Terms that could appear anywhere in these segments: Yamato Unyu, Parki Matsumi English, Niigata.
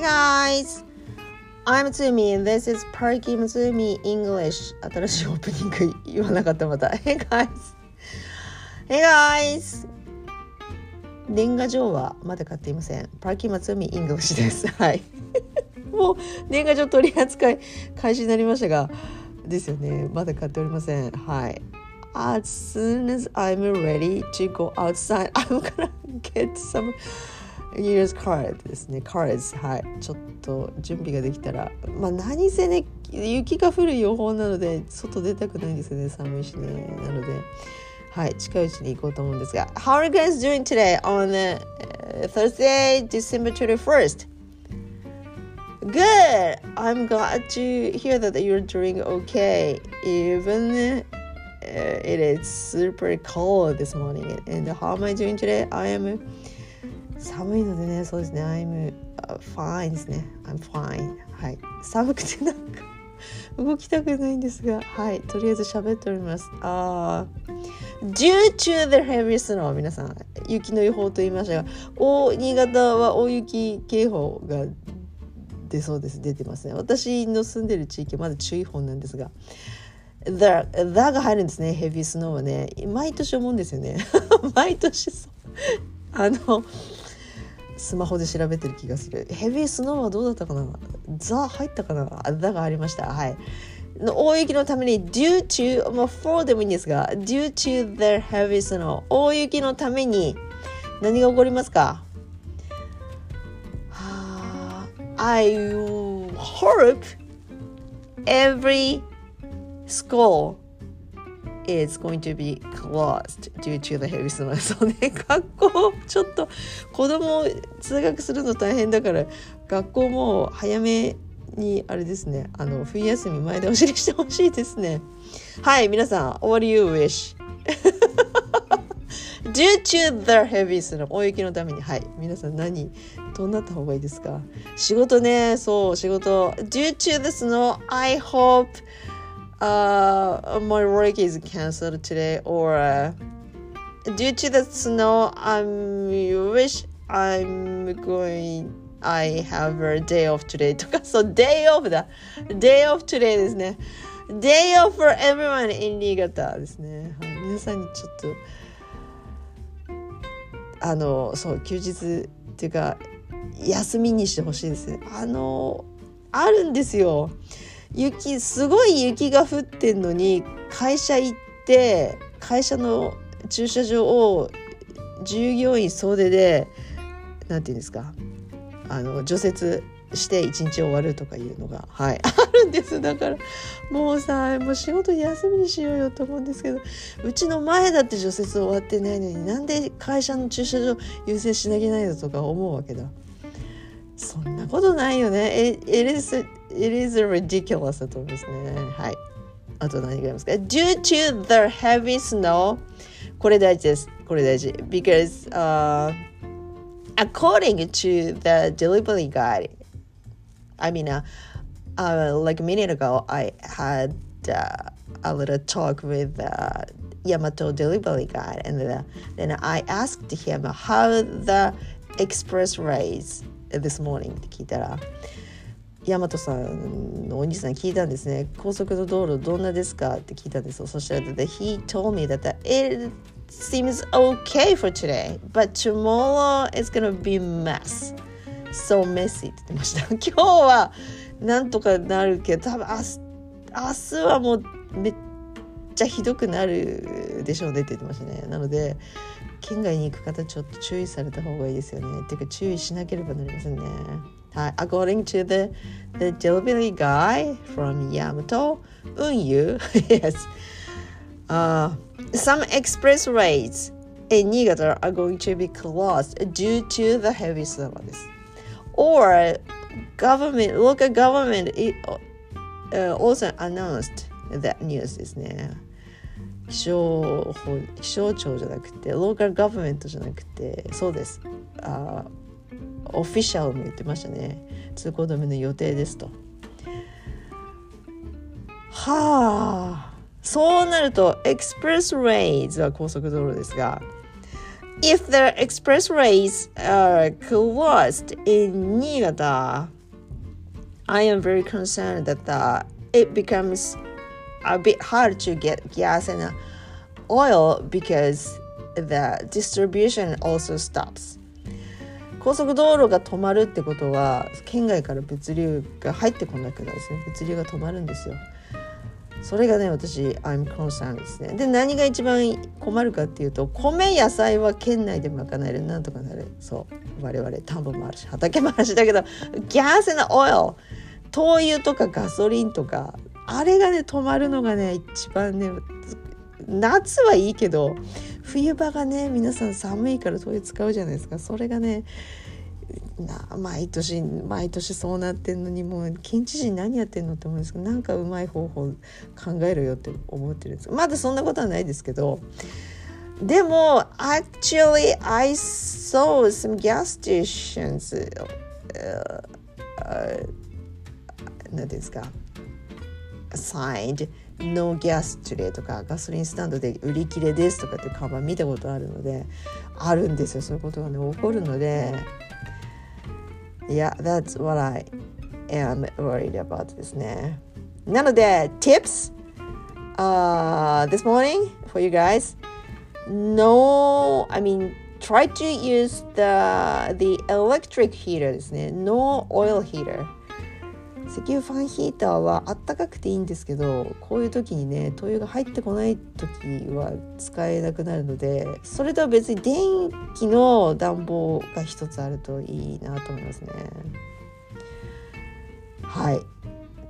Hey guys! I'm Matsumi and this is Parki Matsumi English. 新しいオープニング言わなかったまた。Hey guys! Hey guys! 年賀状はまだ買っていません。Parki Matsumi English です。はい。もう年賀状取り扱い開始になりましたが、ですよね。まだ買っておりません。はい。As soon as I'm ready to go outside, I'm gonna get some year's card ですね。cards はい。ちょっと準備ができたら、まあ何せね雪が降る予報なので外出たくないんですよね。寒いしね。なので、はい近いうちに行こうと思うんですが。How are you guys doing today on Thursday, December 21st? Good. I'm glad to hear that you're doing okay, even.It is super cold this morning. And how am I doing today? I am 寒いのでね、そうですね。I'm fine ですね。I'm fine. はい。寒くてなんか動きたくないんですが、はい。とりあえず喋っております。Due to the heavy snow 皆さん、雪の予報と言いましたが、新潟は大雪警報が出そうです。出てますね。私の住んでる地域はまだ注意報なんですが。The が入るんですね。ヘビースノーはね、毎年思うんですよね。毎年そうスマホで調べてる気がする。ヘビースノーはどうだったかな。ザ入ったかな。ザがありました。はい。大雪のために due to まあ for でもいいんですが due to the heavy snow 大雪のために何が起こりますか。I hope every school is going to be closed due to the heavy snow. そうね、学校ちょっと子供通学するの大変だから学校も早めにあれですね、冬休み前倒しにしてほしいですね。はい、皆さん What do you wish? Due to the heavy snow 大雪のために、はい、皆さんどうなった方がいいですか。仕事ね、そう仕事 Due to the snow, I hope my work is cancelled today or due to the snow I have a day off today とか、そう day off today ですね。 day off for everyone in Niigata ですね、はい、皆さんにちょっとそう休日っていうか休みにしてほしいですね。あるんですよ、すごい雪が降ってんのに会社行って会社の駐車場を従業員総出でなんていうんですか除雪して一日終わるとかいうのが、はい、あるんです。だからもう仕事休みにしようよと思うんですけど、うちの前だって除雪終わってないのになんで会社の駐車場優先しなきゃいけないのとか思うわけだ。そんなことないよね。It is ridiculous だと思いますね。はい。あと何がありますか。Due to the heavy snow これ大事です。これ大事。Because、according to the delivery guide, I mean, like a minute ago, I had、a little talk with Yamato delivery guide, and then I asked him how the express rates this morning って聞いたら。大和さんのお兄さん聞いたんですね。高速の道路どんなですかって聞いたんですよ。そしたら He told me that it seems okay for today, but tomorrow it's gonna be mess. So messy って言ってました。今日はなんとかなるけど、多分明日はもうめっちゃひどくなるでしょうねって言ってましたね。なので県外に行く方ちょっと注意された方がいいですよね。っていうか注意しなければなりませんね。はい、according to the delivery guy from Yamato Unyu, yes, some expressways in Niigata are going to be closed due to the heavy snow. Or local government also announced that news ですね。気象庁じゃなくてローカルガバメントじゃなくて、そうです。オフィシャルも言ってましたね。通行止めの予定ですと。はあ、そうなるとエクスプレスレイズは高速道路ですが、if the expressways are closed in Niigata, I am very concerned that it becomes a bit hard to get gas and oil because the distribution also stops. 高速道路が止まるってことは県外から物流が入ってこなくなるですね。物流が止まるんですよ。それがね、私 I'm concerned ですね。で、何が一番困るかっていうと、米野菜は県内で賄える、なんとかなる。そう、我々田んぼもあるし畑もあるしだけど、gas and oil、灯油とかガソリンとかあれがね止まるのがね一番ね、夏はいいけど冬場がね、皆さん寒いから灯油使うじゃないですか。それがね毎年そうなってんのに、もう県知事何やってんのって思うんですけど、なんかうまい方法考えろよって思ってるんです。まだそんなことはないですけど、でも actually I saw some gas stations、なんですか signed no gas today とか、ガソリンスタンドで売り切れですとかって看板見たことあるので、あるんですよ、そういうことがね起こるので。Yeah, that's what I am worried about ですね。なので tips、this morning for you guys, try to use the electric heater ですね。 No oil heater。 石油ファンヒーターはあったかくていいんですけど、こういう時にね灯油が入ってこない時は使えなくなるので、それとは別に電気の暖房が一つあるといいなと思いますね。はい、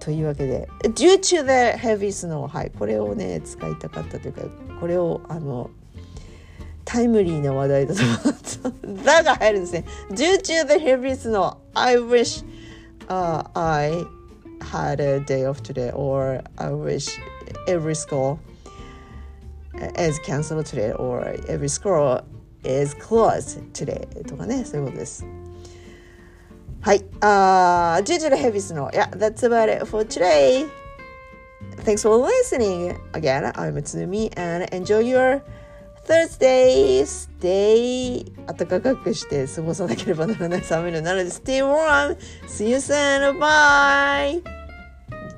というわけで Due to the heavy snow、 はい、これをね使いたかったというか、これをタイムリーな話題だとだが入るんですね。 Due to the heavy snow, I wish、I had a day off today, or I wish every school is canceled today, or every school is closed today とかね、そういうことです。はい、due to the heavy snow. Yeah, that's about it for today. Thanks for listening. Again, I'm Matsumi, and enjoy your Thursday. Stay 暖かくして過ごさなければならない寒いのなので Stay warm. See you soon. Bye.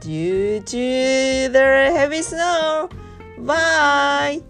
Due to the heavy snow. Bye.